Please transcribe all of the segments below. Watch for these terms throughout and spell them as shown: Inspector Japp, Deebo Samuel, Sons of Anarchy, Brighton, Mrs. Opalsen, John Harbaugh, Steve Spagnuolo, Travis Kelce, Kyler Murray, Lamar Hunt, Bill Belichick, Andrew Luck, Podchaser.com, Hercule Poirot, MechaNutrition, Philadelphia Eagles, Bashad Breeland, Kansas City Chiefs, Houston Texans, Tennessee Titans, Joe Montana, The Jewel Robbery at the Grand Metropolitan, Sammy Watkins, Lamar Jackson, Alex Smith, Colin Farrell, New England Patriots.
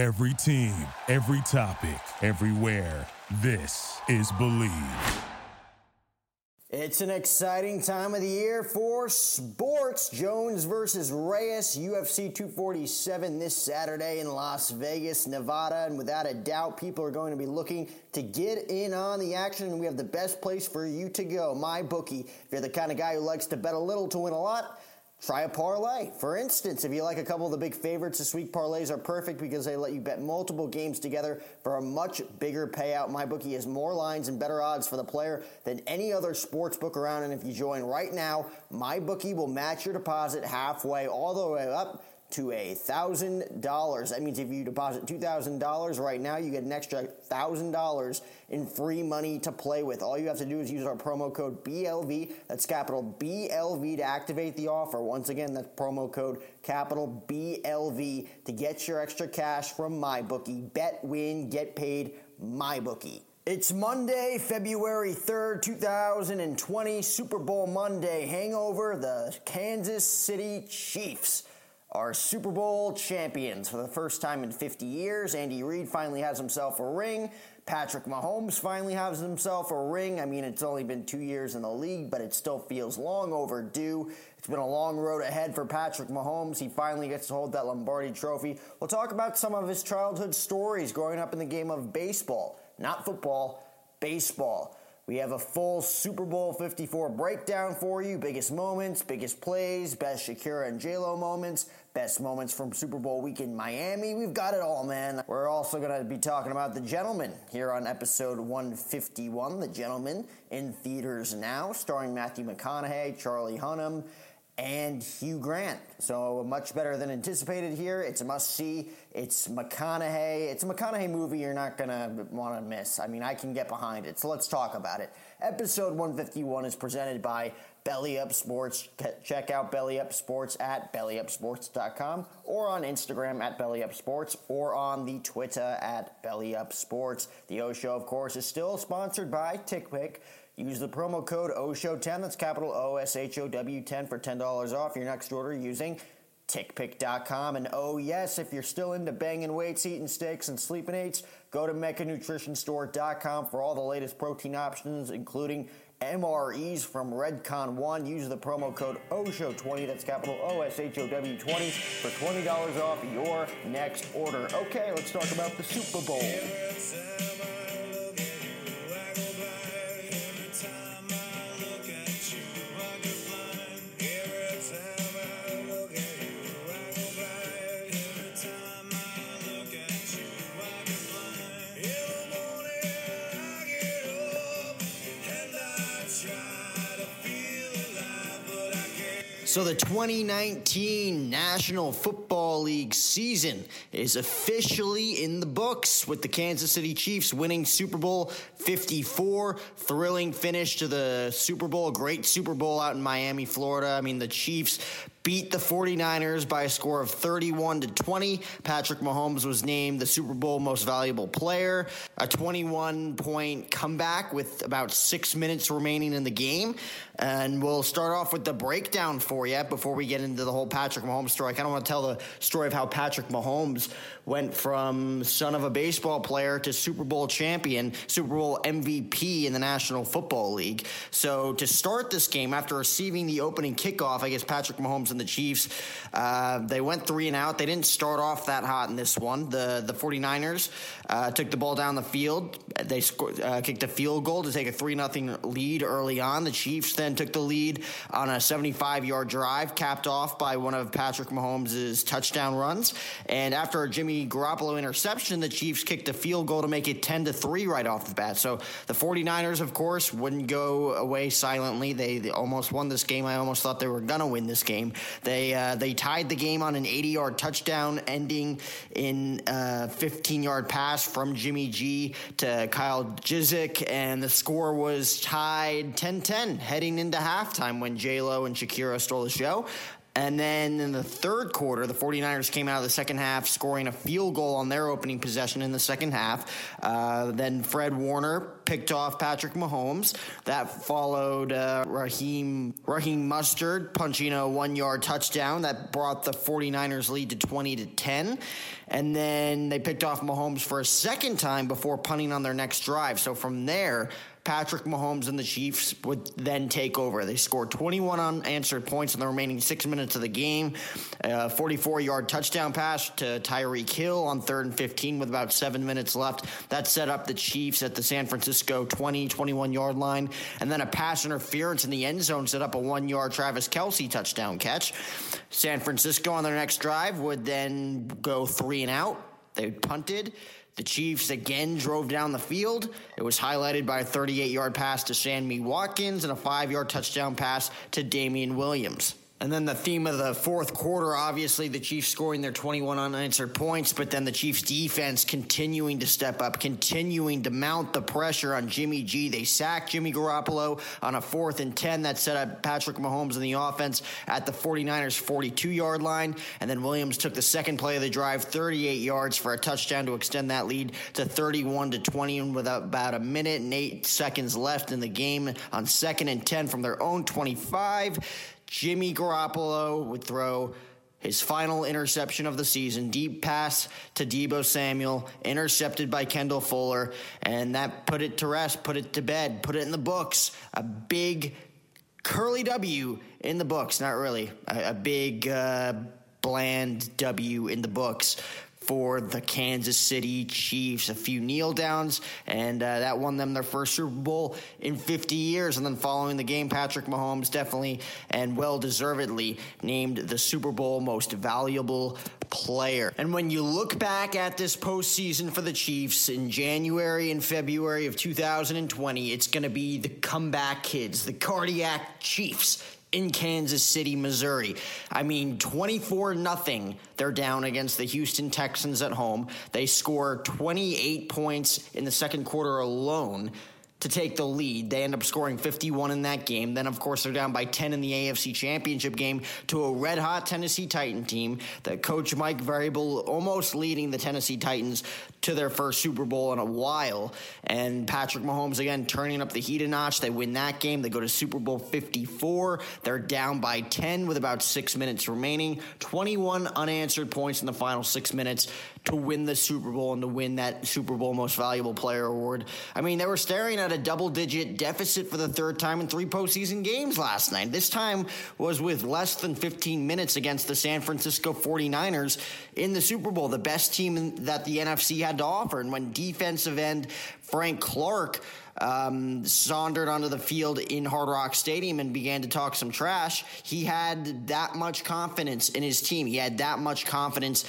Every team, every topic, everywhere. This is Bleav. It's an exciting time of the year for sports. Jones versus Reyes, UFC 247 this Saturday in Las Vegas, Nevada. And without a doubt, people are going to be looking to get in on the action. And we have the best place for you to go, MyBookie. If you're the kind of guy who likes to bet a little to win a lot, try a parlay. For instance, if you like a couple of the big favorites this week, parlays are perfect because they let you bet multiple games together for a much bigger payout. MyBookie has more lines and better odds for the player than any other sports book around. And if you join right now, MyBookie will match your deposit halfway all the way up to $1,000. That means if you deposit $2,000 right now, you get an extra $1,000 in free money to play with. All you have to do is use our promo code BLV, that's capital BLV, to activate the offer. Once again, that's promo code capital BLV to get your extra cash from MyBookie. Bet, win, get paid, MyBookie. It's Monday, February 3rd, 2020, Super Bowl Monday hangover. The Kansas City Chiefs are Super Bowl champions for the first time in 50 years. Andy Reid finally has himself a ring. Patrick Mahomes finally has himself a ring. I mean, it's only been 2 years in the league, but it still feels long overdue. It's been a long road ahead for Patrick Mahomes. He finally gets to hold that Lombardi Trophy. We'll talk about some of his childhood stories growing up in the game of baseball. Not football, baseball. We have a full Super Bowl 54 breakdown for you. Biggest moments, biggest plays, best Shakira and J-Lo moments, best moments from Super Bowl week in Miami. We've got it all, man. We're also going to be talking about The Gentlemen here on episode 151. The Gentlemen in theaters now, starring Matthew McConaughey, Charlie Hunnam, and Hugh Grant. So much better than anticipated here. It's a must-see. It's McConaughey. It's a McConaughey movie you're not going to want to miss. I mean, I can get behind it, so let's talk about it. Episode 151 is presented by Belly Up Sports. Check out Belly Up Sports at bellyupsports.com or on Instagram at Belly Up Sports or on the Twitter at Belly Up Sports. The O Show, of course, is still sponsored by TickPick. Use the promo code OSHOW10, that's capital O-S-H-O-W-10 for $10 off your next order using TickPick.com. And oh yes, if you're still into banging weights, eating steaks, and sleeping eights, go to MechaNutritionStore.com for all the latest protein options, including MREs from Redcon One. Use the promo code OSHOW20, that's capital O-S-H-O-W-20 for $20 off your next order. Okay, let's talk about the Super Bowl. So the 2019 National Football League season is officially in the books with the Kansas City Chiefs winning Super Bowl 54. Thrilling finish to the Super Bowl. Great Super Bowl out in Miami, Florida. I mean, the Chiefs beat the 49ers by a score of 31-20. Patrick Mahomes was named the Super Bowl Most Valuable Player. A 21-point comeback with about 6 minutes remaining in the game. And we'll start off with the breakdown for you before we get into the whole Patrick Mahomes story. I kind of want to tell the story of how Patrick Mahomes went from son of a baseball player to Super Bowl champion, Super Bowl MVP in the National Football League. So to start this game, after receiving the opening kickoff, I guess Patrick Mahomes and the Chiefs, they went 3-and-out. They didn't start off that hot in this one. The 49ers took the ball down the field. They kicked a field goal to take a 3-0 lead early on. The Chiefs then took the lead on a 75-yard drive, capped off by one of Patrick Mahomes' touchdown runs. And after a Jimmy Garoppolo interception, the Chiefs kicked a field goal to make it 10-3 right off the bat. So the 49ers, of course, wouldn't go away silently. They almost won this game. I almost thought they were going to win this game. They tied the game on an 80-yard touchdown, ending in a 15-yard pass from Jimmy G to Kyle Jizek, and the score was tied 10-10 heading into halftime when J-Lo and Shakira stole the show. And then in the third quarter, the 49ers came out of the second half scoring a field goal on their opening possession in the second half. Then Fred Warner picked off Patrick Mahomes. That followed Raheem Mostert punching a one-yard touchdown. That brought the 49ers lead to 20-10. And then they picked off Mahomes for a second time before punting on their next drive. So from there, Patrick Mahomes and the Chiefs would then take over. They scored 21 unanswered points in the remaining 6 minutes of the game. A 44-yard touchdown pass to Tyreek Hill on 3rd and 15 with about 7 minutes left. That set up the Chiefs at the San Francisco 21-yard line. And then a pass interference in the end zone set up a one-yard Travis Kelce touchdown catch. San Francisco on their next drive would then go 3 and out. They punted. The Chiefs again drove down the field. It was highlighted by a 38-yard pass to Sammy Watkins and a 5-yard touchdown pass to Damian Williams. And then the theme of the fourth quarter, obviously the Chiefs scoring their 21 unanswered points, but then the Chiefs defense continuing to step up, continuing to mount the pressure on Jimmy G. They sacked Jimmy Garoppolo on a 4th and 10 that set up Patrick Mahomes in the offense at the 49ers 42-yard line. And then Williams took the second play of the drive, 38 yards for a touchdown to extend that lead to 31-20 and with about a minute and 8 seconds left in the game on 2nd and 10 from their own 25. Jimmy Garoppolo would throw his final interception of the season, deep pass to Deebo Samuel, intercepted by Kendall Fuller, and that put it to rest, put it to bed, put it in the books. A big curly W in the books, not really, a big bland W in the books for the Kansas City Chiefs. A few kneel downs, and that won them their first Super Bowl in 50 years. And then following the game, Patrick Mahomes definitely and well-deservedly named the Super Bowl most valuable player. And when you look back at this postseason for the Chiefs in January and February of 2020, it's going to be the comeback kids, the cardiac Chiefs, in Kansas City, Missouri. I mean, 24-0, they're down against the Houston Texans at home. They score 28 points in the second quarter alone to take the lead. They end up scoring 51 in that game. Then, of course, they're down by 10 in the AFC Championship game to a red-hot Tennessee Titan team. The coach Mike Vrabel almost leading the Tennessee Titans to their first Super Bowl in a while. And Patrick Mahomes, again, turning up the heat a notch. They win that game. They go to Super Bowl 54. They're down by 10 with about 6 minutes remaining. 21 unanswered points in the final 6 minutes to win the Super Bowl and to win that Super Bowl Most Valuable Player award. I mean, they were staring at a double-digit deficit for the third time in 3 postseason games last night. This time was with less than 15 minutes against the San Francisco 49ers in the Super Bowl, the best team that the NFC had to offer. And when defensive end Frank Clark sauntered onto the field in Hard Rock Stadium and began to talk some trash, he had that much confidence in his team. He had that much confidence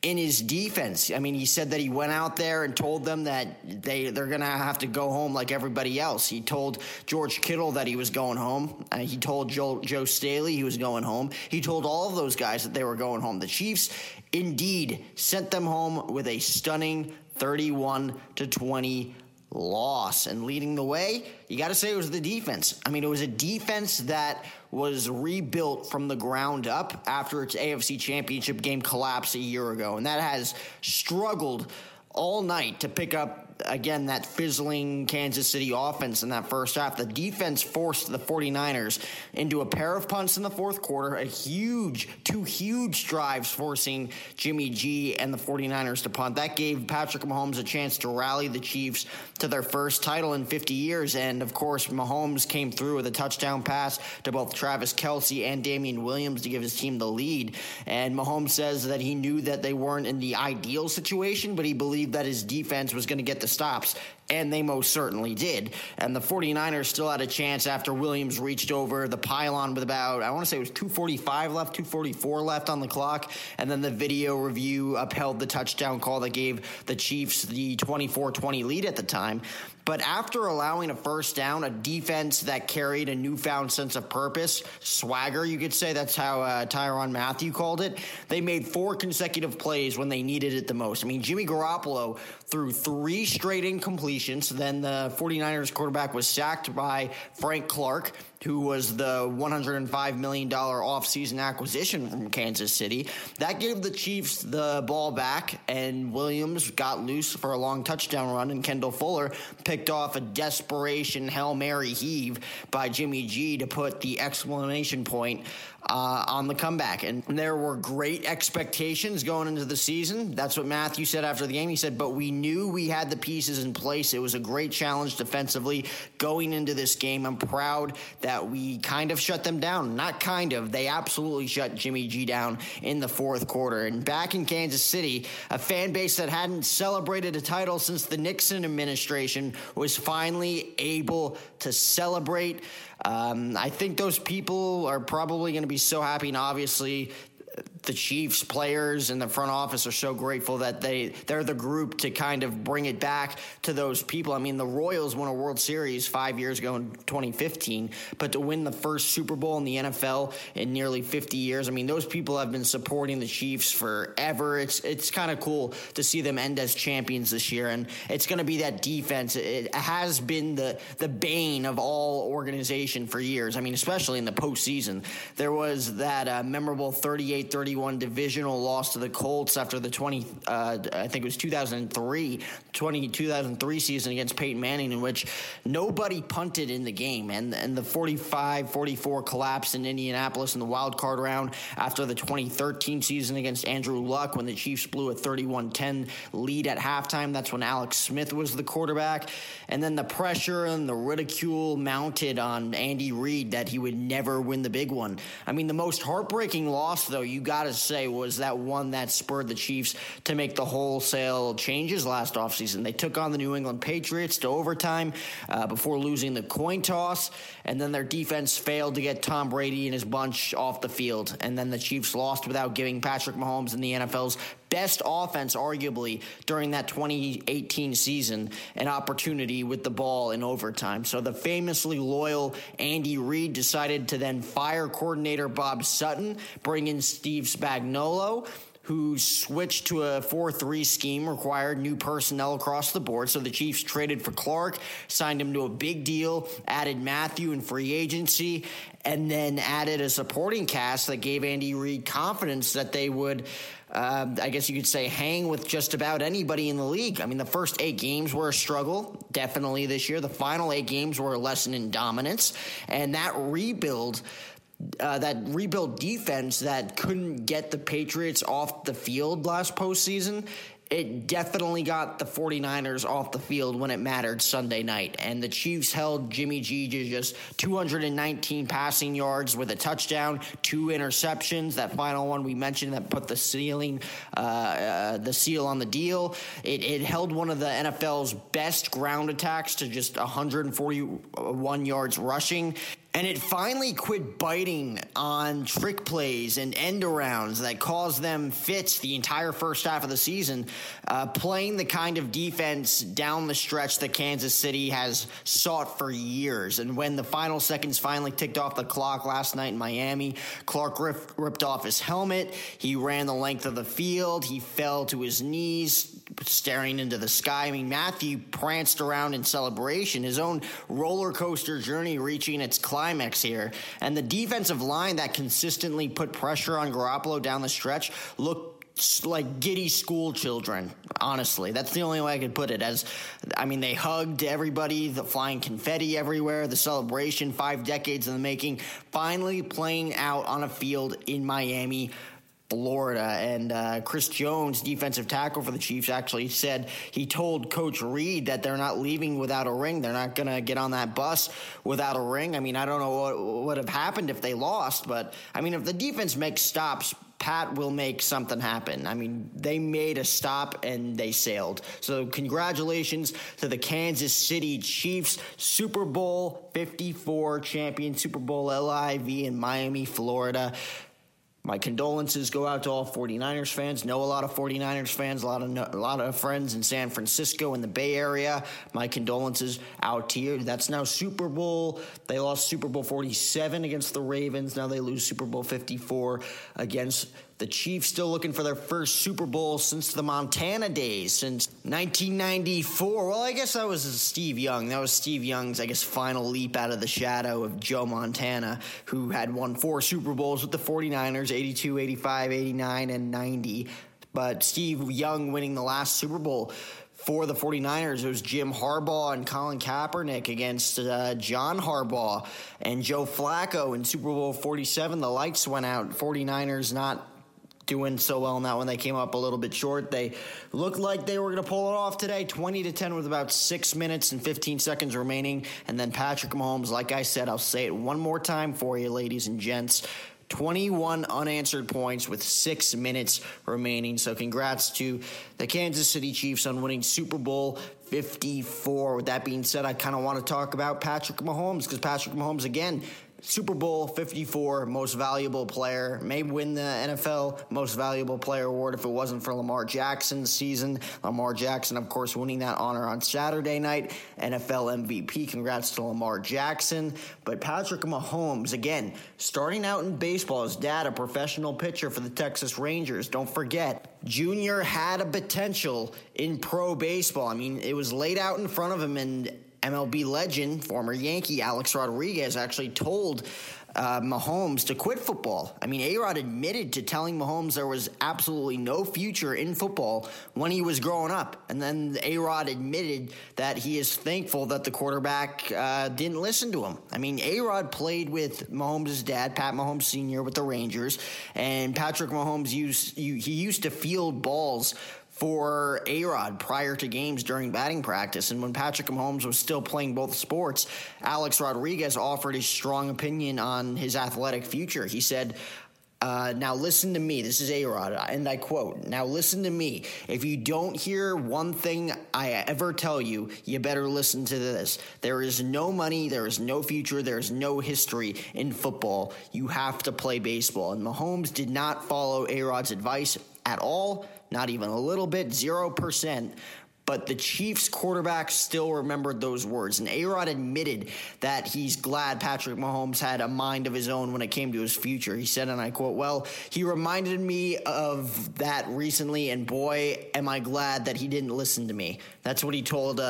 in his defense. I mean, he said that he went out there and told them that they're going to have to go home like everybody else. He told George Kittle that he was going home. He told Joe Staley he was going home. He told all of those guys that they were going home. The Chiefs indeed sent them home with a stunning 31-20 loss. And leading the way, you got to say it was the defense. I mean, it was a defense that was rebuilt from the ground up after its AFC Championship game collapse a year ago. And that has struggled all night to pick up, again, that fizzling Kansas City offense in that first half. The defense forced the 49ers into a pair of punts in the fourth quarter, two huge drives forcing Jimmy G and the 49ers to punt. That gave Patrick Mahomes a chance to rally the Chiefs to their first title in 50 years. And, of course, Mahomes came through with a touchdown pass to both Travis Kelce and Damian Williams to give his team the lead. And Mahomes says that he knew that they weren't in the ideal situation, but he believed that his defense was going to get the stops, and they most certainly did. And the 49ers still had a chance after Williams reached over the pylon with about, I want to say it was 2:44 left on the clock, and then the video review upheld the touchdown call that gave the Chiefs the 24-20 lead at the time. But after allowing a first down, a defense that carried a newfound sense of purpose, swagger, you could say, that's how Tyrann Mathieu called it, they made 4 consecutive plays when they needed it the most. I mean, Jimmy Garoppolo threw 3 straight incompletions. Then the 49ers quarterback was sacked by Frank Clark, who was the $105 million offseason acquisition from Kansas City. That gave the Chiefs the ball back, and Williams got loose for a long touchdown run, and Kendall Fuller picked off a desperation Hail Mary heave by Jimmy G to put the exclamation point on the comeback. And there were great expectations going into the season. That's what Matthew said after the game. He said, but we knew we had the pieces in place. It was a great challenge defensively going into this game. I'm proud that we kind of shut them down. Not kind of. They absolutely shut Jimmy G down in the fourth quarter. And back in Kansas City, a fan base that hadn't celebrated a title since the Nixon administration was finally able to celebrate. I think those people are probably going to be so happy, and obviously the Chiefs players and the front office are so grateful that they're the group to kind of bring it back to those people. I mean, the Royals won a World Series 5 years ago in 2015, but to win the first Super Bowl in the NFL in nearly 50 years, I mean, those people have been supporting the Chiefs forever. It's kind of cool to see them end as champions this year, and it's going to be that defense. It has been the bane of all organization for years. I mean, especially in the postseason. There was that memorable 38-31 divisional loss to the Colts after the 2003 season against Peyton Manning, in which nobody punted in the game, and the 45-44 collapse in Indianapolis in the wild card round after the 2013 season against Andrew Luck, when the Chiefs blew a 31-10 lead at halftime. That's when Alex Smith was the quarterback. And then the pressure and the ridicule mounted on Andy Reid that he would never win the big one. I mean, the most heartbreaking loss, though, you got to say, was that one that spurred the Chiefs to make the wholesale changes last offseason. They took on the New England Patriots to overtime before losing the coin toss, and then their defense failed to get Tom Brady and his bunch off the field, and then the Chiefs lost without giving Patrick Mahomes and the NFL's best offense, arguably, during that 2018 season, an opportunity with the ball in overtime. So the famously loyal Andy Reid decided to then fire coordinator Bob Sutton, bring in Steve Spagnuolo, who switched to a 4-3 scheme, required new personnel across the board. So the Chiefs traded for Clark, signed him to a big deal, added Matthew in free agency, and then added a supporting cast that gave Andy Reid confidence that they would, I guess you could say, hang with just about anybody in the league. I mean, the first 8 games were a struggle, definitely this year. The final 8 games were a lesson in dominance, and that rebuild defense that couldn't get the Patriots off the field last postseason, it definitely got the 49ers off the field when it mattered Sunday night. And the Chiefs held Jimmy G to just 219 passing yards with a touchdown, 2 interceptions. That final one we mentioned that put the ceiling, the seal on the deal. It held one of the NFL's best ground attacks to just 141 yards rushing. And it finally quit biting on trick plays and end-arounds that caused them fits the entire first half of the season, playing the kind of defense down the stretch that Kansas City has sought for years. And when the final seconds finally ticked off the clock last night in Miami, Clark ripped off his helmet. He ran the length of the field. He fell to his knees, staring into the sky. I mean, Matthew pranced around in celebration, his own roller coaster journey reaching its climax here. And the defensive line that consistently put pressure on Garoppolo down the stretch looked like giddy school children, honestly. That's the only way I could put it. They hugged everybody, the flying confetti everywhere, the celebration, 5 decades in the making, finally playing out on a field in Miami, Florida. And Chris Jones, defensive tackle for the Chiefs, actually said he told Coach Reid that they're not leaving without a ring. They're not going to get on that bus without a ring. I mean, I don't know what would have happened if they lost, but, I mean, if the defense makes stops, Pat will make something happen. I mean, they made a stop and they sailed. So congratulations to the Kansas City Chiefs, Super Bowl 54 champion, Super Bowl LIV in Miami, Florida. My condolences go out to all 49ers fans. Know a lot of 49ers fans, a lot of friends in San Francisco and the Bay Area. My condolences out to you. That's now Super Bowl. They lost Super Bowl 47 against the Ravens. Now they lose Super Bowl 54 against The Chiefs still looking for their first Super Bowl since the Montana days, since 1994. Well, I guess that was Steve Young. That was Steve Young's, I guess, final leap out of the shadow of Joe Montana, who had won 4 Super Bowls with the 49ers, 82, 85, 89, and 90. But Steve Young winning the last Super Bowl for the 49ers, it was Jim Harbaugh and Colin Kaepernick against John Harbaugh and Joe Flacco in Super Bowl 47. The lights went out. 49ers not doing so well in that one. They came up a little bit short. They looked like they were going to pull it off today. 20-10 with about 6 minutes and 15 seconds remaining. And then Patrick Mahomes, like I said, I'll say it one more time for you, ladies and gents. 21 unanswered points with 6 minutes remaining. So congrats to the Kansas City Chiefs on winning Super Bowl 54. With that being said, I kind of want to talk about Patrick Mahomes, because Patrick Mahomes, again, Super Bowl 54, most valuable player, may win the NFL most valuable player award if it wasn't for Lamar Jackson's season. Lamar Jackson, of course, winning that honor on Saturday night. NFL MVP, congrats to Lamar Jackson. But Patrick Mahomes, again, starting out in baseball, his dad, a professional pitcher for the Texas Rangers. Don't forget, Junior had a potential in pro baseball. I mean, it was laid out in front of him, and MLB legend, former Yankee Alex Rodriguez actually told Mahomes to quit football. I mean, A-Rod admitted to telling Mahomes there was absolutely no future in football when he was growing up. And then A-Rod admitted that he is thankful that the quarterback didn't listen to him. I mean, A-Rod played with Mahomes' dad, Pat Mahomes Sr., with the Rangers. And Patrick Mahomes, he used to field balls for A-Rod prior to games during batting practice. And when Patrick Mahomes was still playing both sports, Alex Rodriguez offered his strong opinion on his athletic future. He said, now listen to me. This is A-Rod, and I quote, "Now listen to me. If you don't hear one thing I ever tell you, you better listen to this. There is no money. There is no future. There is no history in football. You have to play baseball." And Mahomes did not follow A-Rod's advice at all. Not even a little bit, 0%. But the Chiefs quarterback still remembered those words. And A-Rod admitted that he's glad Patrick Mahomes had a mind of his own when it came to his future. He said, and I quote, "Well, he reminded me of that recently, and boy, am I glad that he didn't listen to me." That's what he told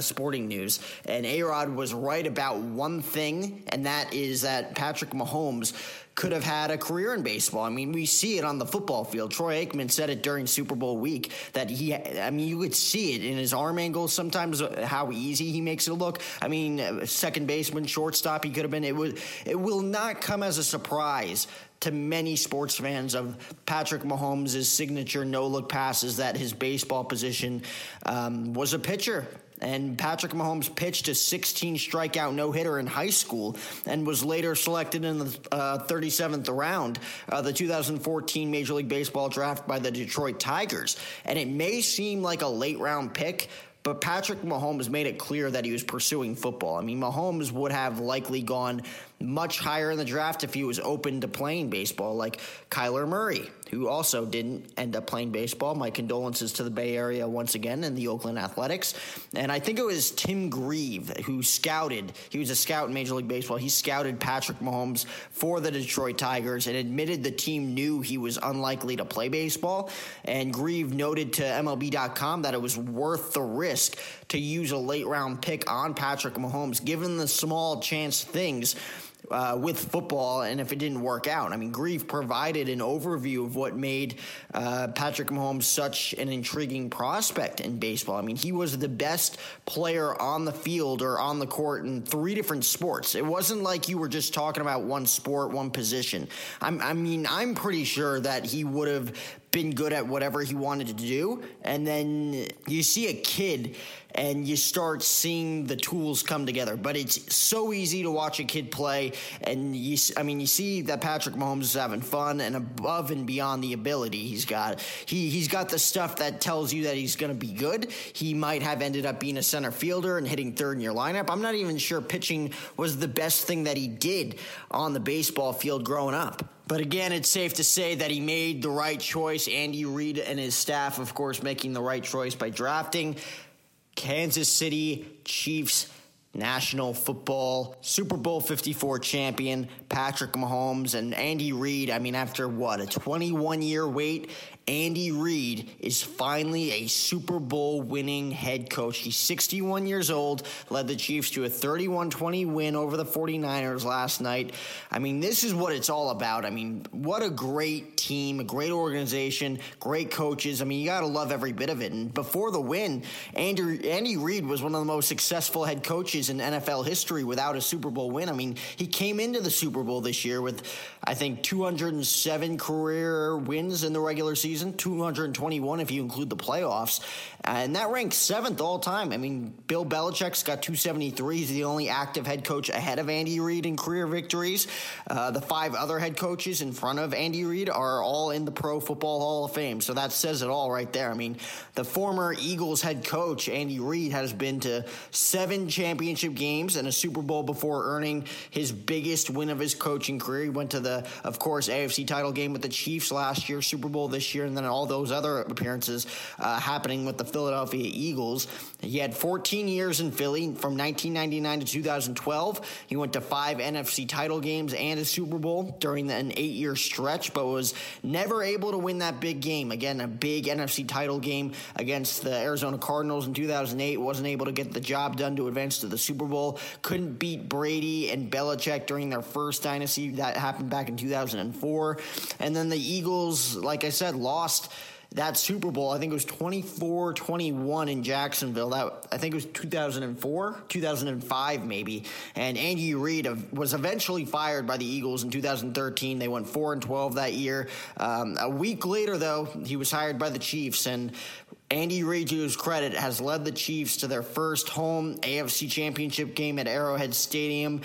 Sporting News. And A-Rod was right about one thing, and that is that Patrick Mahomes could have had a career in baseball. I mean, we see it on the football field. Troy Aikman said it during Super Bowl week that you could see it in his arm angles sometimes, how easy he makes it look. I mean, second baseman, shortstop, he could have been. It will not come as a surprise to many sports fans of Patrick Mahomes' signature no-look passes that his baseball position was a pitcher. And Patrick Mahomes pitched a 16-strikeout no-hitter in high school and was later selected in the 37th round of the 2014 Major League Baseball draft by the Detroit Tigers. And it may seem like a late-round pick, but Patrick Mahomes made it clear that he was pursuing football. I mean, Mahomes would have likely gone much higher in the draft if he was open to playing baseball, like Kyler Murray, who also didn't end up playing baseball. My condolences to the Bay Area once again and the Oakland Athletics. And I think it was Tim Grieve who scouted. He was a scout in Major League Baseball. He scouted Patrick Mahomes for the Detroit Tigers and admitted the team knew he was unlikely to play baseball. And Grieve noted to MLB.com that it was worth the risk to use a late-round pick on Patrick Mahomes, given the small chance things with football, and if it didn't work out. I mean, Grieve provided an overview of what made Patrick Mahomes such an intriguing prospect in baseball. I mean, he was the best player on the field or on the court in 3 different sports. It wasn't like you were just talking about one sport, one position. I'm pretty sure that he would have been good at whatever he wanted to do, and then you see a kid and you start seeing the tools come together. But it's so easy to watch a kid play, and you see that Patrick Mahomes is having fun, and above and beyond the ability he's got, he's got the stuff that tells you that he's going to be good. He might have ended up being a center fielder and hitting third in your lineup. I'm not even sure pitching was the best thing that he did on the baseball field growing up. But again, it's safe to say that he made the right choice. Andy Reid and his staff, of course, making the right choice by drafting Kansas City Chiefs National Football Super Bowl 54 champion Patrick Mahomes and Andy Reid. I mean, after what, a 21-year wait, Andy Reid is finally a Super Bowl winning head coach. He's 61 years old, led the Chiefs to a 31-20 win over the 49ers last night. I mean, this is what it's all about. I mean, what a great team, a great organization, great coaches. I mean, you got to love every bit of it. And before the win, Andy Reid was one of the most successful head coaches in NFL history without a Super Bowl win. I mean, he came into the Super Bowl this year with, I think, 207 career wins in the regular season, 221 if you include the playoffs, and that ranks 7th all time. I mean, Bill Belichick's got 273. He's the only active head coach ahead of Andy Reid in career victories. The 5 other head coaches in front of Andy Reid are all in the Pro Football Hall of Fame, so that says it all right there. I mean, the former Eagles head coach, Andy Reid, has been to 7 championships games and a Super Bowl before earning his biggest win of his coaching career. He went to the, of course, AFC title game with the Chiefs last year, Super Bowl this year, and then all those other appearances happening with the Philadelphia Eagles. He had 14 years in Philly from 1999 to 2012. He went to 5 NFC title games and a Super Bowl during an 8-year stretch, but was never able to win that big game. Again, a big NFC title game against the Arizona Cardinals in 2008. Wasn't able to get the job done to advance to the Super Bowl. Couldn't beat Brady and Belichick during their first dynasty. That happened back in 2004. And then the Eagles, like I said, lost that Super Bowl. I think it was 24-21 in Jacksonville. That, I think it was 2004, 2005 maybe. And Andy Reid was eventually fired by the Eagles in 2013. They went 4-12 that year. A week later, though, he was hired by the Chiefs, and Andy Reid, to his credit, has led the Chiefs to their first home AFC Championship game at Arrowhead Stadium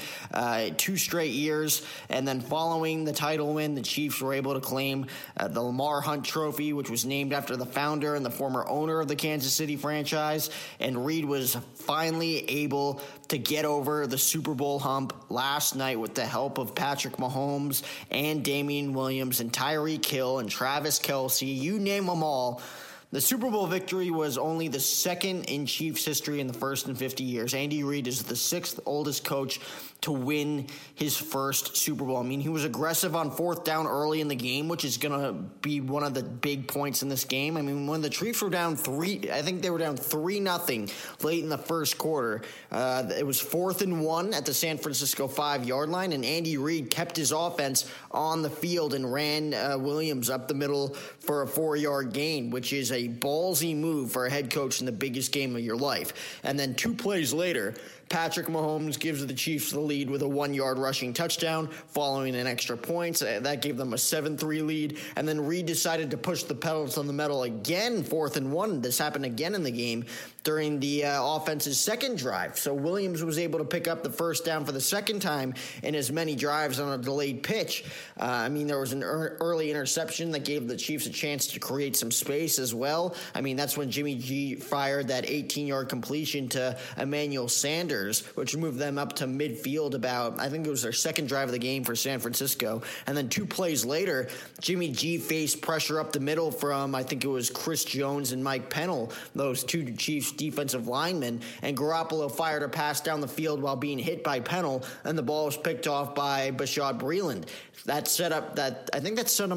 2 straight years. And then following the title win, the Chiefs were able to claim the Lamar Hunt Trophy, which was named after the founder and the former owner of the Kansas City franchise. And Reid was finally able to get over the Super Bowl hump last night with the help of Patrick Mahomes and Damian Williams and Tyreek Hill and Travis Kelce. You name them all. The Super Bowl victory was only the 2nd in Chiefs history and the 1st in 50 years. Andy Reid is the 6th oldest coach to win his first Super Bowl. I mean, he was aggressive on 4th down early in the game, which is going to be one of the big points in this game. I mean, when the Chiefs were down 3, I think they were down 3-0 late in the first quarter. It was 4th and 1 at the San Francisco 5-yard line, and Andy Reid kept his offense on the field and ran Williams up the middle for a 4-yard gain, which is a ballsy move for a head coach in the biggest game of your life. And then 2 plays later, Patrick Mahomes gives the Chiefs the lead with a 1-yard rushing touchdown following an extra point. That gave them a 7-3 lead. And then Reid decided to push the pedals on the metal again, 4th and 1. This happened again in the game during the offense's 2nd drive. So Williams was able to pick up the first down for the 2nd time in as many drives on a delayed pitch. I mean, there was an early interception that gave the Chiefs a chance to create some space as well. I mean, that's when Jimmy G fired that 18-yard completion to Emmanuel Sanders, which moved them up to midfield about, I think it was their 2nd drive of the game for San Francisco. And then 2 plays later, Jimmy G faced pressure up the middle from, I think it was Chris Jones and Mike Pennell, those 2 Chiefs defensive linemen, and Garoppolo fired a pass down the field while being hit by Pennell, and the ball was picked off by Bashad Breeland. That set him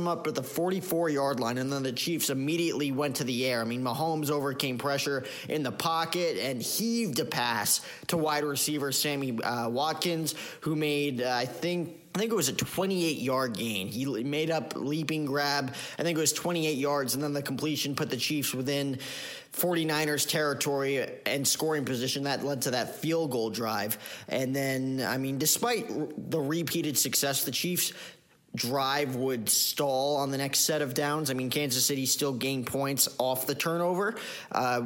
up at the 44-yard line, and then the Chiefs immediately went to the air. I mean, Mahomes overcame pressure in the pocket and heaved a pass to wide receiver Sammy Watkins, who made, I think it was a 28-yard gain. He made up leaping grab. I think it was 28 yards, and then the completion put the Chiefs within 49ers territory and scoring position. That led to that field goal drive. And then, I mean, despite the repeated success, the Chiefs' drive would stall on the next set of downs. I mean, Kansas City still gained points off the turnover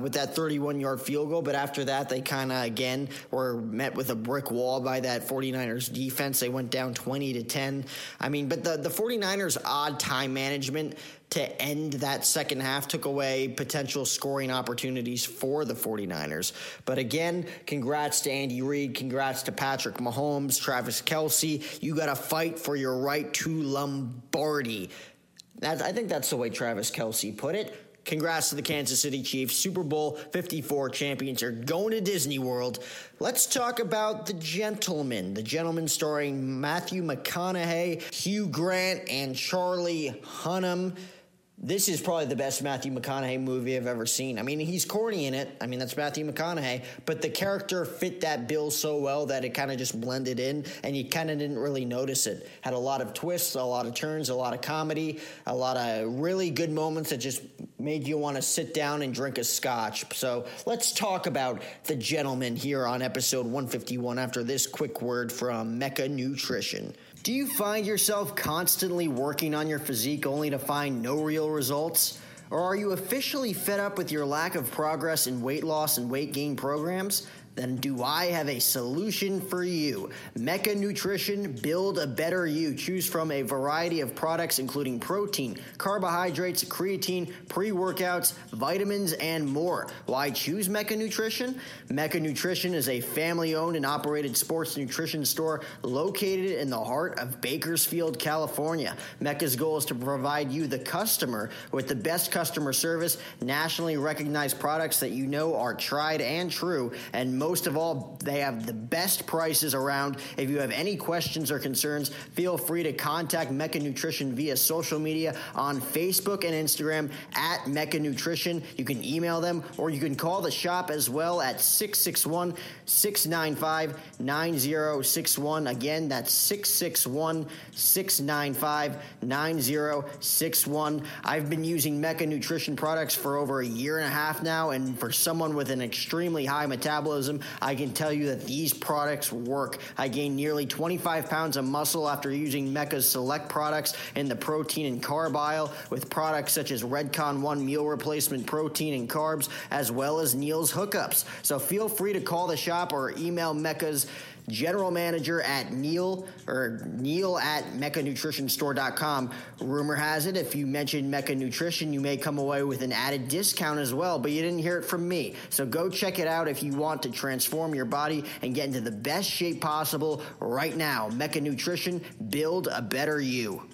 with that 31-yard field goal, but after that, they kind of, again, were met with a brick wall by that 49ers defense. They went down 20-10. I mean, but the 49ers' odd time management to end that second half took away potential scoring opportunities for the 49ers. But again, congrats to Andy Reid, congrats to Patrick Mahomes, Travis Kelce. You got to fight for your right to Lombardi. I think that's the way Travis Kelce put it. Congrats to the Kansas City Chiefs. Super Bowl 54 champions are going to Disney World. Let's talk about The Gentlemen. The Gentlemen starring Matthew McConaughey, Hugh Grant, and Charlie Hunnam. This is probably the best Matthew McConaughey movie I've ever seen. I mean, he's corny in it. I mean, that's Matthew McConaughey. But the character fit that bill so well that it kind of just blended in, and you kind of didn't really notice it. Had a lot of twists, a lot of turns, a lot of comedy, a lot of really good moments that just made you want to sit down and drink a scotch. So let's talk about The Gentlemen here on episode 151 after this quick word from MechaNutrition. Do you find yourself constantly working on your physique only to find no real results? Or are you officially fed up with your lack of progress in weight loss and weight gain programs? Then do I have a solution for you. MechaNutrition, build a better you. Choose from a variety of products including protein, carbohydrates, creatine, pre-workouts, vitamins, and more. Why choose MechaNutrition? MechaNutrition is a family-owned and operated sports nutrition store located in the heart of Bakersfield, California. Mecha's goal is to provide you, the customer, with the best customer service, nationally recognized products that you know are tried and true, and most of all, they have the best prices around. If you have any questions or concerns, feel free to contact MechaNutrition via social media on Facebook and Instagram at MechaNutrition. You can email them or you can call the shop as well at 661-695-9061. Again, that's 661-695-9061. I've been using MechaNutrition products for over a year and a half now, and for someone with an extremely high metabolism, I can tell you that these products work. I gained nearly 25 pounds of muscle after using Mecha's select products in the protein and carb aisle, with products such as Redcon 1 meal replacement protein and carbs, as well as Neal's Hookups. So feel free to call the shop or email Mecha's general manager at neil@mechanutritionstore.com. Rumor has it, if you mention MechaNutrition, you may come away with an added discount as well, but you didn't hear it from me. So go check it out if you want to transform your body and get into the best shape possible right now. MechaNutrition, build a better you.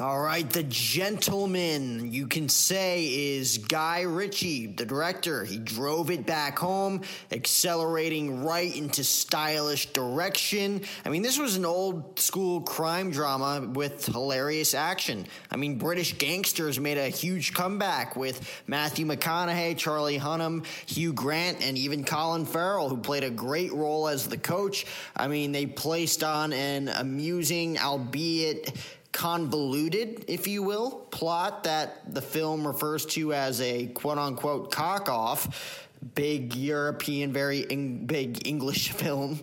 All right, The Gentleman, you can say, is Guy Ritchie, the director. He drove it back home, accelerating right into stylish direction. I mean, this was an old-school crime drama with hilarious action. I mean, British gangsters made a huge comeback with Matthew McConaughey, Charlie Hunnam, Hugh Grant, and even Colin Farrell, who played a great role as the coach. I mean, they placed on an amusing, albeit convoluted, if you will, plot that the film refers to as a quote-unquote cock-off. Big European, big English film.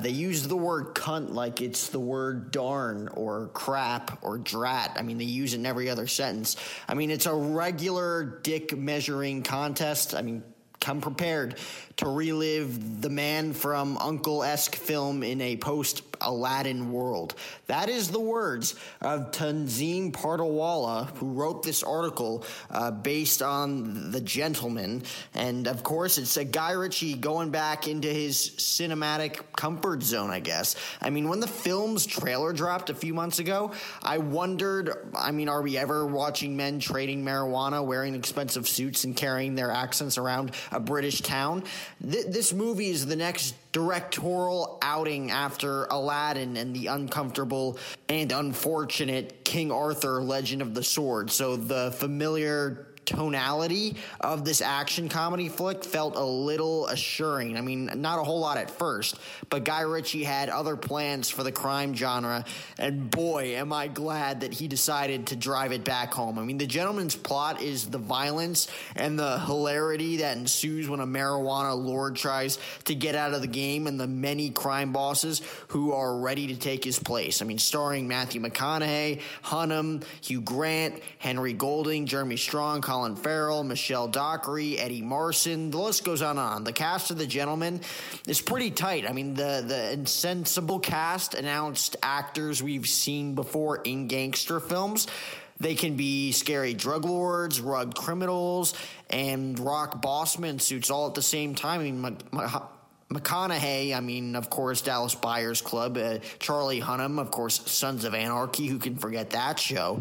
They use the word cunt like it's the word darn or crap or drat. I mean, they use it in every other sentence. I mean, it's a regular dick measuring contest. I mean, come prepared to relive the man from Uncle-esque film in a post-Aladdin world. That is the words of Tanzeen Partawala, who wrote this article based on The Gentleman. And, of course, it's a Guy Ritchie going back into his cinematic comfort zone, I guess. I mean, when the film's trailer dropped a few months ago, I wondered, I mean, are we ever watching men trading marijuana, wearing expensive suits, and carrying their accents around a British town? This movie is the next directorial outing after Aladdin and the uncomfortable and unfortunate King Arthur Legend of the Sword. So the familiar tonality of this action comedy flick felt a little assuring. I mean, not a whole lot at first, but Guy Ritchie had other plans for the crime genre, and boy, am I glad that he decided to drive it back home. I mean, The Gentleman's plot is the violence and the hilarity that ensues when a marijuana lord tries to get out of the game and the many crime bosses who are ready to take his place. I mean, starring Matthew McConaughey, Hunnam, Hugh Grant, Henry Golding, Jeremy Strong, Colin Farrell, Michelle Dockery, Eddie Marson. The list goes on and on. The cast of The Gentlemen is pretty tight. I mean, the insensible cast announced actors we've seen before in gangster films. They can be scary drug lords, rugged criminals, and rock bossman suits all at the same time. I mean, McConaughey, I mean, of course, Dallas Buyers Club. Charlie Hunnam, of course, Sons of Anarchy. Who can forget that show?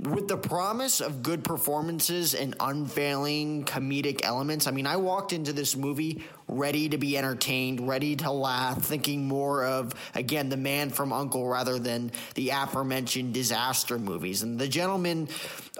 with the promise of good performances and unfailing comedic elements. I mean, I walked into this movie ready to be entertained, ready to laugh, thinking more of, again, The Man from U.N.C.L.E. rather than the aforementioned disaster movies. And The Gentlemen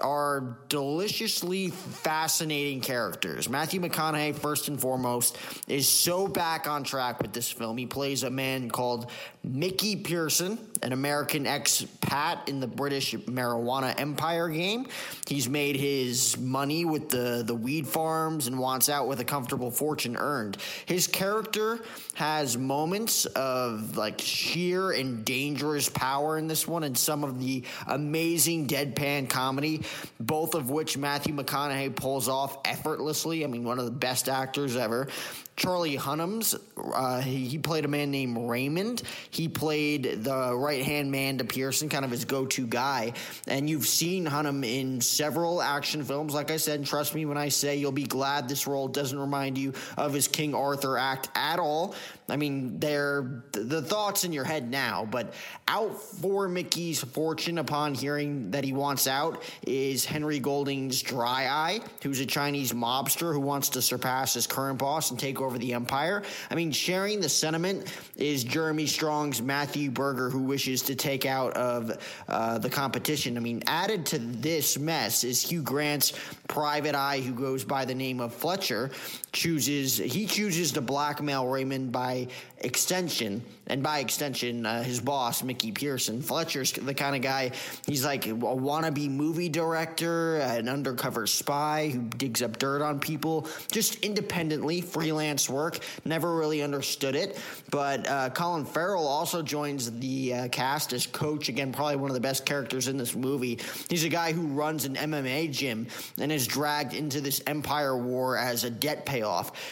are deliciously fascinating characters. Matthew McConaughey, first and foremost, is so back on track with this film. He plays a man called Mickey Pearson, an American expat in the British marijuana empire game. He's made his money with the weed farms and wants out with a comfortable fortune earned. His character has moments of like sheer and dangerous power in this one, and some of the amazing deadpan comedy, both of which Matthew McConaughey pulls off effortlessly. I mean, one of the best actors ever. Charlie Hunnam's, he played a man named Raymond. He played the right-hand man to Pearson, kind of his go-to guy. And you've seen Hunnam in several action films, like I said. And trust me when I say you'll be glad this role doesn't remind you of his King Arthur act at all. I mean, they're the thoughts in your head now. But out for Mickey's fortune upon hearing that he wants out is Henry Golding's Dry Eye, who's a Chinese mobster who wants to surpass his current boss and take over the empire. I mean, sharing the sentiment is Jeremy Strong's Matthew Berger, who wishes to take out of the competition. I mean, added to this mess is Hugh Grant's private eye, who goes by the name of Fletcher. He chooses to blackmail Raymond by extension, and by extension, his boss, Mickey Pearson. Fletcher's the kind of guy, he's like a wannabe movie director, an undercover spy who digs up dirt on people, just independently, freelance work. Never really understood it. But Colin Farrell also joins the cast as Coach, again, probably one of the best characters in this movie. He's a guy who runs an MMA gym and is dragged into this empire war as a debt payoff.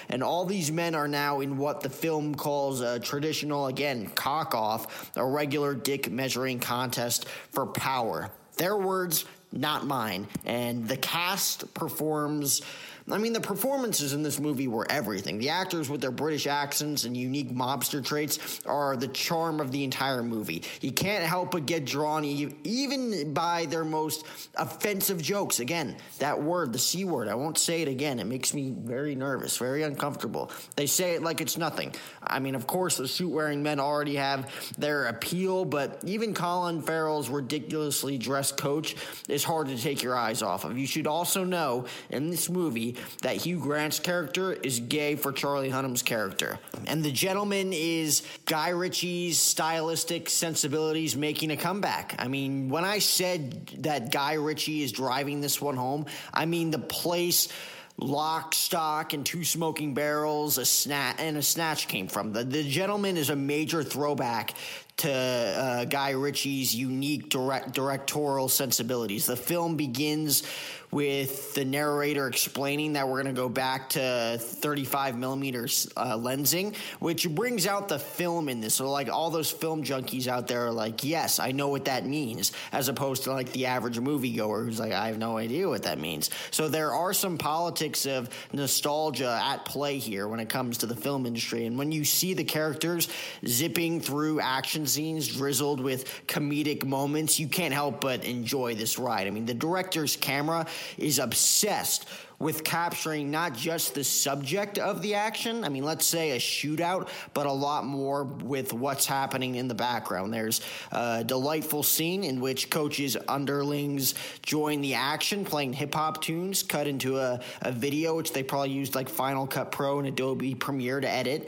And all these men are now in what the film calls a traditional, again, cock-off, a regular dick-measuring contest for power. Their words, not mine. And the cast performs... I mean, the performances in this movie were everything. The actors with their British accents and unique mobster traits are the charm of the entire movie. You can't help but get drawn even by their most offensive jokes. Again, that word, the C word, I won't say it again. It makes me very nervous, very uncomfortable. They say it like it's nothing. I mean, of course, the suit-wearing men already have their appeal, but even Colin Farrell's ridiculously dressed coach is hard to take your eyes off of. You should also know in this movie that Hugh Grant's character is gay for Charlie Hunnam's character. And The Gentleman is Guy Ritchie's stylistic sensibilities making a comeback. I mean, when I said that Guy Ritchie is driving this one home, I mean the place... Lock, Stock, and Two Smoking Barrels, a Snatch came from. The Gentleman is a major throwback to Guy Ritchie's unique directorial sensibilities. The film begins with the narrator explaining that we're going to go back to 35 millimeters lensing, which brings out the film in this. So, like, all those film junkies out there are like, yes, I know what that means, as opposed to, like, the average moviegoer who's like, I have no idea what that means. So there are some politics of nostalgia at play here when it comes to the film industry. And when you see the characters zipping through action scenes drizzled with comedic moments, you can't help but enjoy this ride. I mean, the director's camera is obsessed with capturing not just the subject of the action, I mean, let's say a shootout, but a lot more with what's happening in the background. There's a delightful scene in which Coach's underlings join the action, playing hip-hop tunes, cut into a video, which they probably used like Final Cut Pro and Adobe Premiere to edit.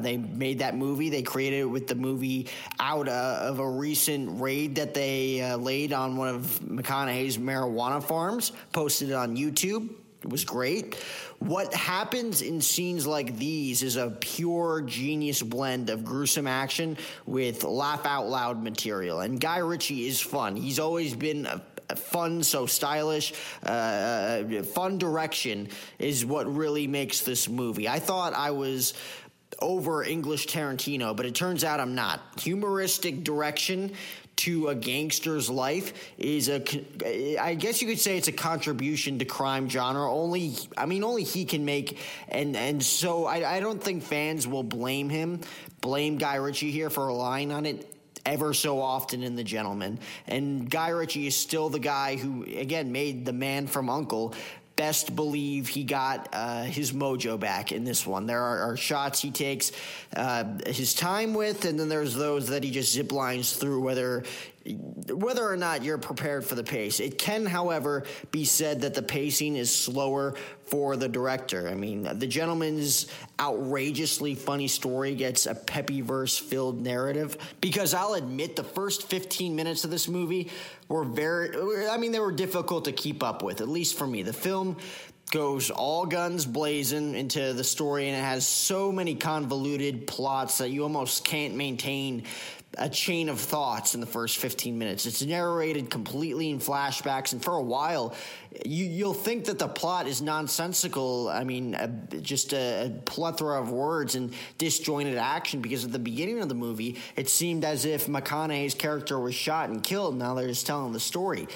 They made that movie. They created it with the movie out of a recent raid that they laid on one of McConaughey's marijuana farms, posted it on YouTube. It was great. What happens in scenes like these is a pure genius blend of gruesome action with laugh-out-loud material. And Guy Ritchie is fun. He's always been fun, so stylish. Fun direction is what really makes this movie. I thought I was over English Tarantino, but it turns out I'm not. Humoristic direction to a gangster's life is I guess you could say it's a contribution to crime genre. Only he can make, and so I don't think fans will blame Guy Ritchie here for relying on it ever so often in The Gentlemen. And Guy Ritchie is still the guy who, again, made the man from Uncle best Bleav he got his mojo back in this one. There are shots he takes his time with, and then there's those that he just ziplines through, whether or not you're prepared for the pace. It can, however, be said that the pacing is slower for the director. I mean, The Gentleman's outrageously funny story gets a peppy verse-filled narrative, because I'll admit the first 15 minutes of this movie were they were difficult to keep up with, at least for me. The film goes all guns blazing into the story, and it has so many convoluted plots that you almost can't maintain a chain of thoughts in the first 15 minutes. It's narrated completely in flashbacks, and for a while, you'll think that the plot is nonsensical. I mean, just a plethora of words and disjointed action, because at the beginning of the movie, it seemed as if McConaughey's character was shot and killed. Now they're just telling the story.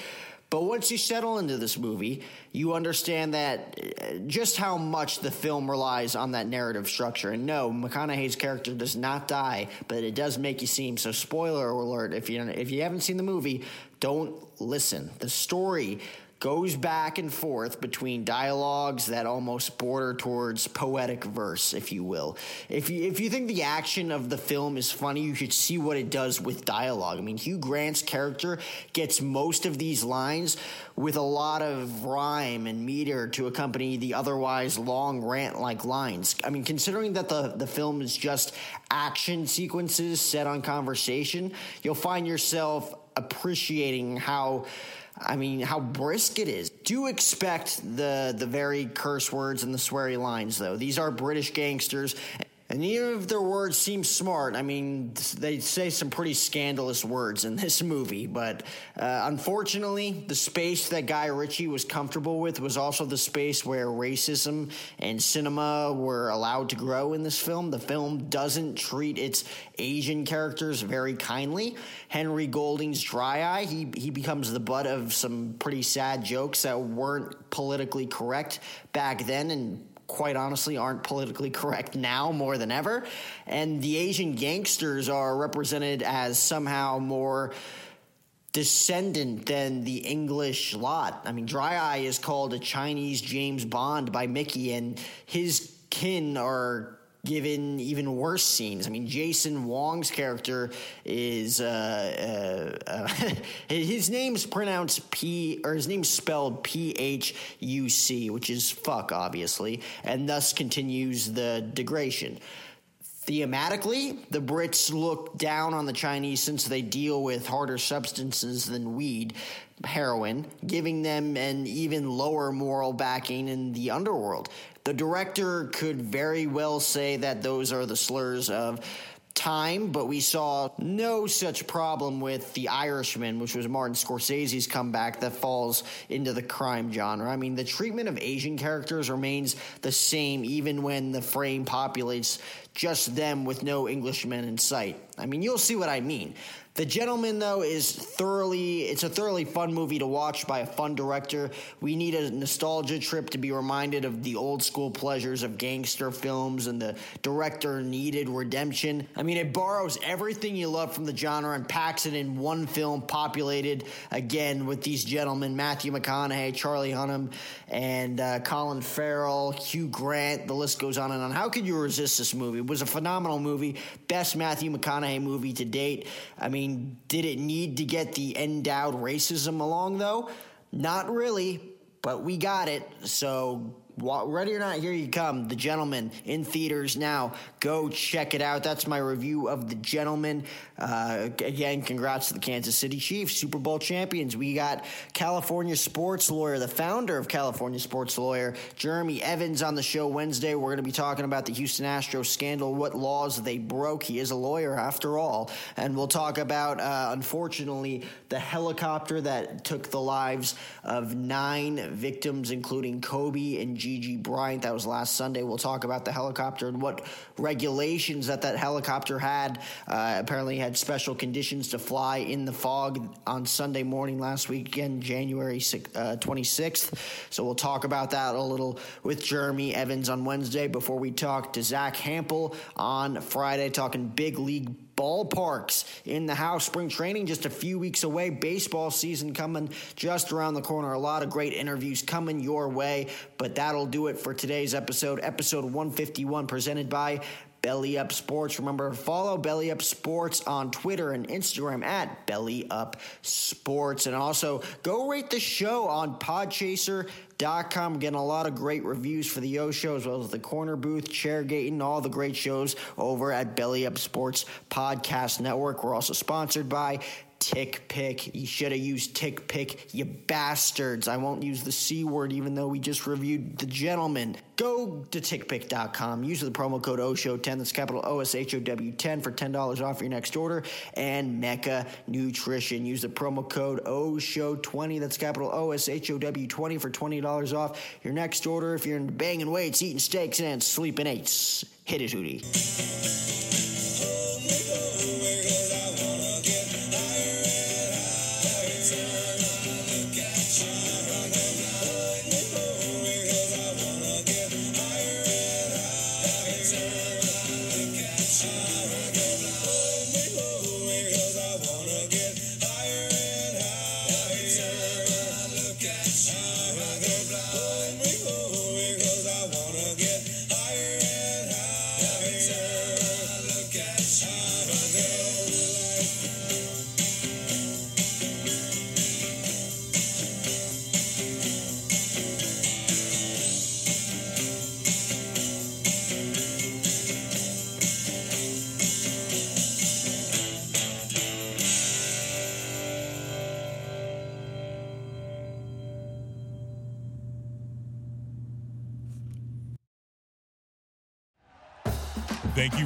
But once you settle into this movie, you understand that just how much the film relies on that narrative structure. And no, McConaughey's character does not die, but it does make you see him. So spoiler alert, if you haven't seen the movie, don't listen. The story goes back and forth between dialogues that almost border towards poetic verse, if you will. If you think the action of the film is funny, you should see what it does with dialogue. I mean, Hugh Grant's character gets most of these lines with a lot of rhyme and meter to accompany the otherwise long rant-like lines. I mean, considering that the film is just action sequences set on conversation, you'll find yourself appreciating how brisk it is. Do expect the very curse words and the sweary lines, though. These are British gangsters, and even if their words seem smart, I mean, they say some pretty scandalous words in this movie. But unfortunately, the space that Guy Ritchie was comfortable with was also the space where racism and cinema were allowed to grow in this film. The film doesn't treat its Asian characters very kindly. Henry Golding's dry eye, he becomes the butt of some pretty sad jokes that weren't politically correct back then, and quite honestly aren't politically correct now more than ever. And the Asian gangsters are represented as somehow more descendant than the English lot. I mean, Dry Eye is called a Chinese James Bond by Mickey, and his kin are given even worse scenes. I mean, Jason Wong's character is his name's spelled P-H-U-C, which is fuck, obviously, and thus continues the degradation. Thematically, the Brits look down on the Chinese since they deal with harder substances than weed, heroin, giving them an even lower moral backing in the underworld. The director could very well say that those are the slurs of time, but we saw no such problem with The Irishman, which was Martin Scorsese's comeback that falls into the crime genre. I mean, the treatment of Asian characters remains the same even when the frame populates just them with no Englishmen in sight. I mean, you'll see what I mean. The Gentlemen, though, it's a thoroughly fun movie to watch by a fun director. We need a nostalgia trip to be reminded of the old school pleasures of gangster films, and the director needed redemption. I mean, it borrows everything you love from the genre and packs it in one film populated, again, with these gentlemen, Matthew McConaughey, Charlie Hunnam, and Colin Farrell, Hugh Grant. The list goes on and on. How could you resist this movie? It was a phenomenal movie, best Matthew McConaughey movie to date. I mean, did it need to get the endowed racism along, though? Not really, but we got it. So ready or not, here you come. The Gentlemen, in theaters now. Go check it out. That's my review of The Gentlemen. Again, congrats to the Kansas City Chiefs, Super Bowl champions. We got California sports lawyer, the founder of California sports lawyer, Jeremy Evans, on the show Wednesday. We're going to be talking about the Houston Astros scandal, what laws they broke. He is a lawyer after all. And we'll talk about, unfortunately, the helicopter that took the lives of 9 victims, including Kobe and Gigi Bryant. That was last Sunday. We'll talk about the helicopter and what regulations that helicopter had. Apparently had special conditions to fly in the fog on Sunday morning last weekend, January 26th. So we'll talk about that a little with Jeremy Evans on Wednesday, before we talk to Zach Hampel on Friday, talking big league ballparks in the house. Spring training just a few weeks away. Baseball season coming just around the corner. A lot of great interviews coming your way. But that'll do it for today's episode. Episode 151 presented by Belly Up Sports. Remember, follow Belly Up Sports on Twitter and Instagram at Belly Up Sports. And also, go rate the show on Podchaser.com. Getting a lot of great reviews for the O Show, as well as the Corner Booth, Chairgate, and all the great shows over at Belly Up Sports Podcast Network. We're also sponsored by TickPick. You should have used TickPick, you bastards. I won't use the C word, even though we just reviewed The Gentlemen. Go to TickPick.com. Use the promo code OSHOW10, that's capital O-S-H-O-W-10, for $10 off your next order. And MechaNutrition. Use the promo code OSHOW20, that's capital O-S-H-O-W-20, for $20 off your next order. If you're banging weights, eating steaks, and sleeping eights, hit it, Hootie. Thank you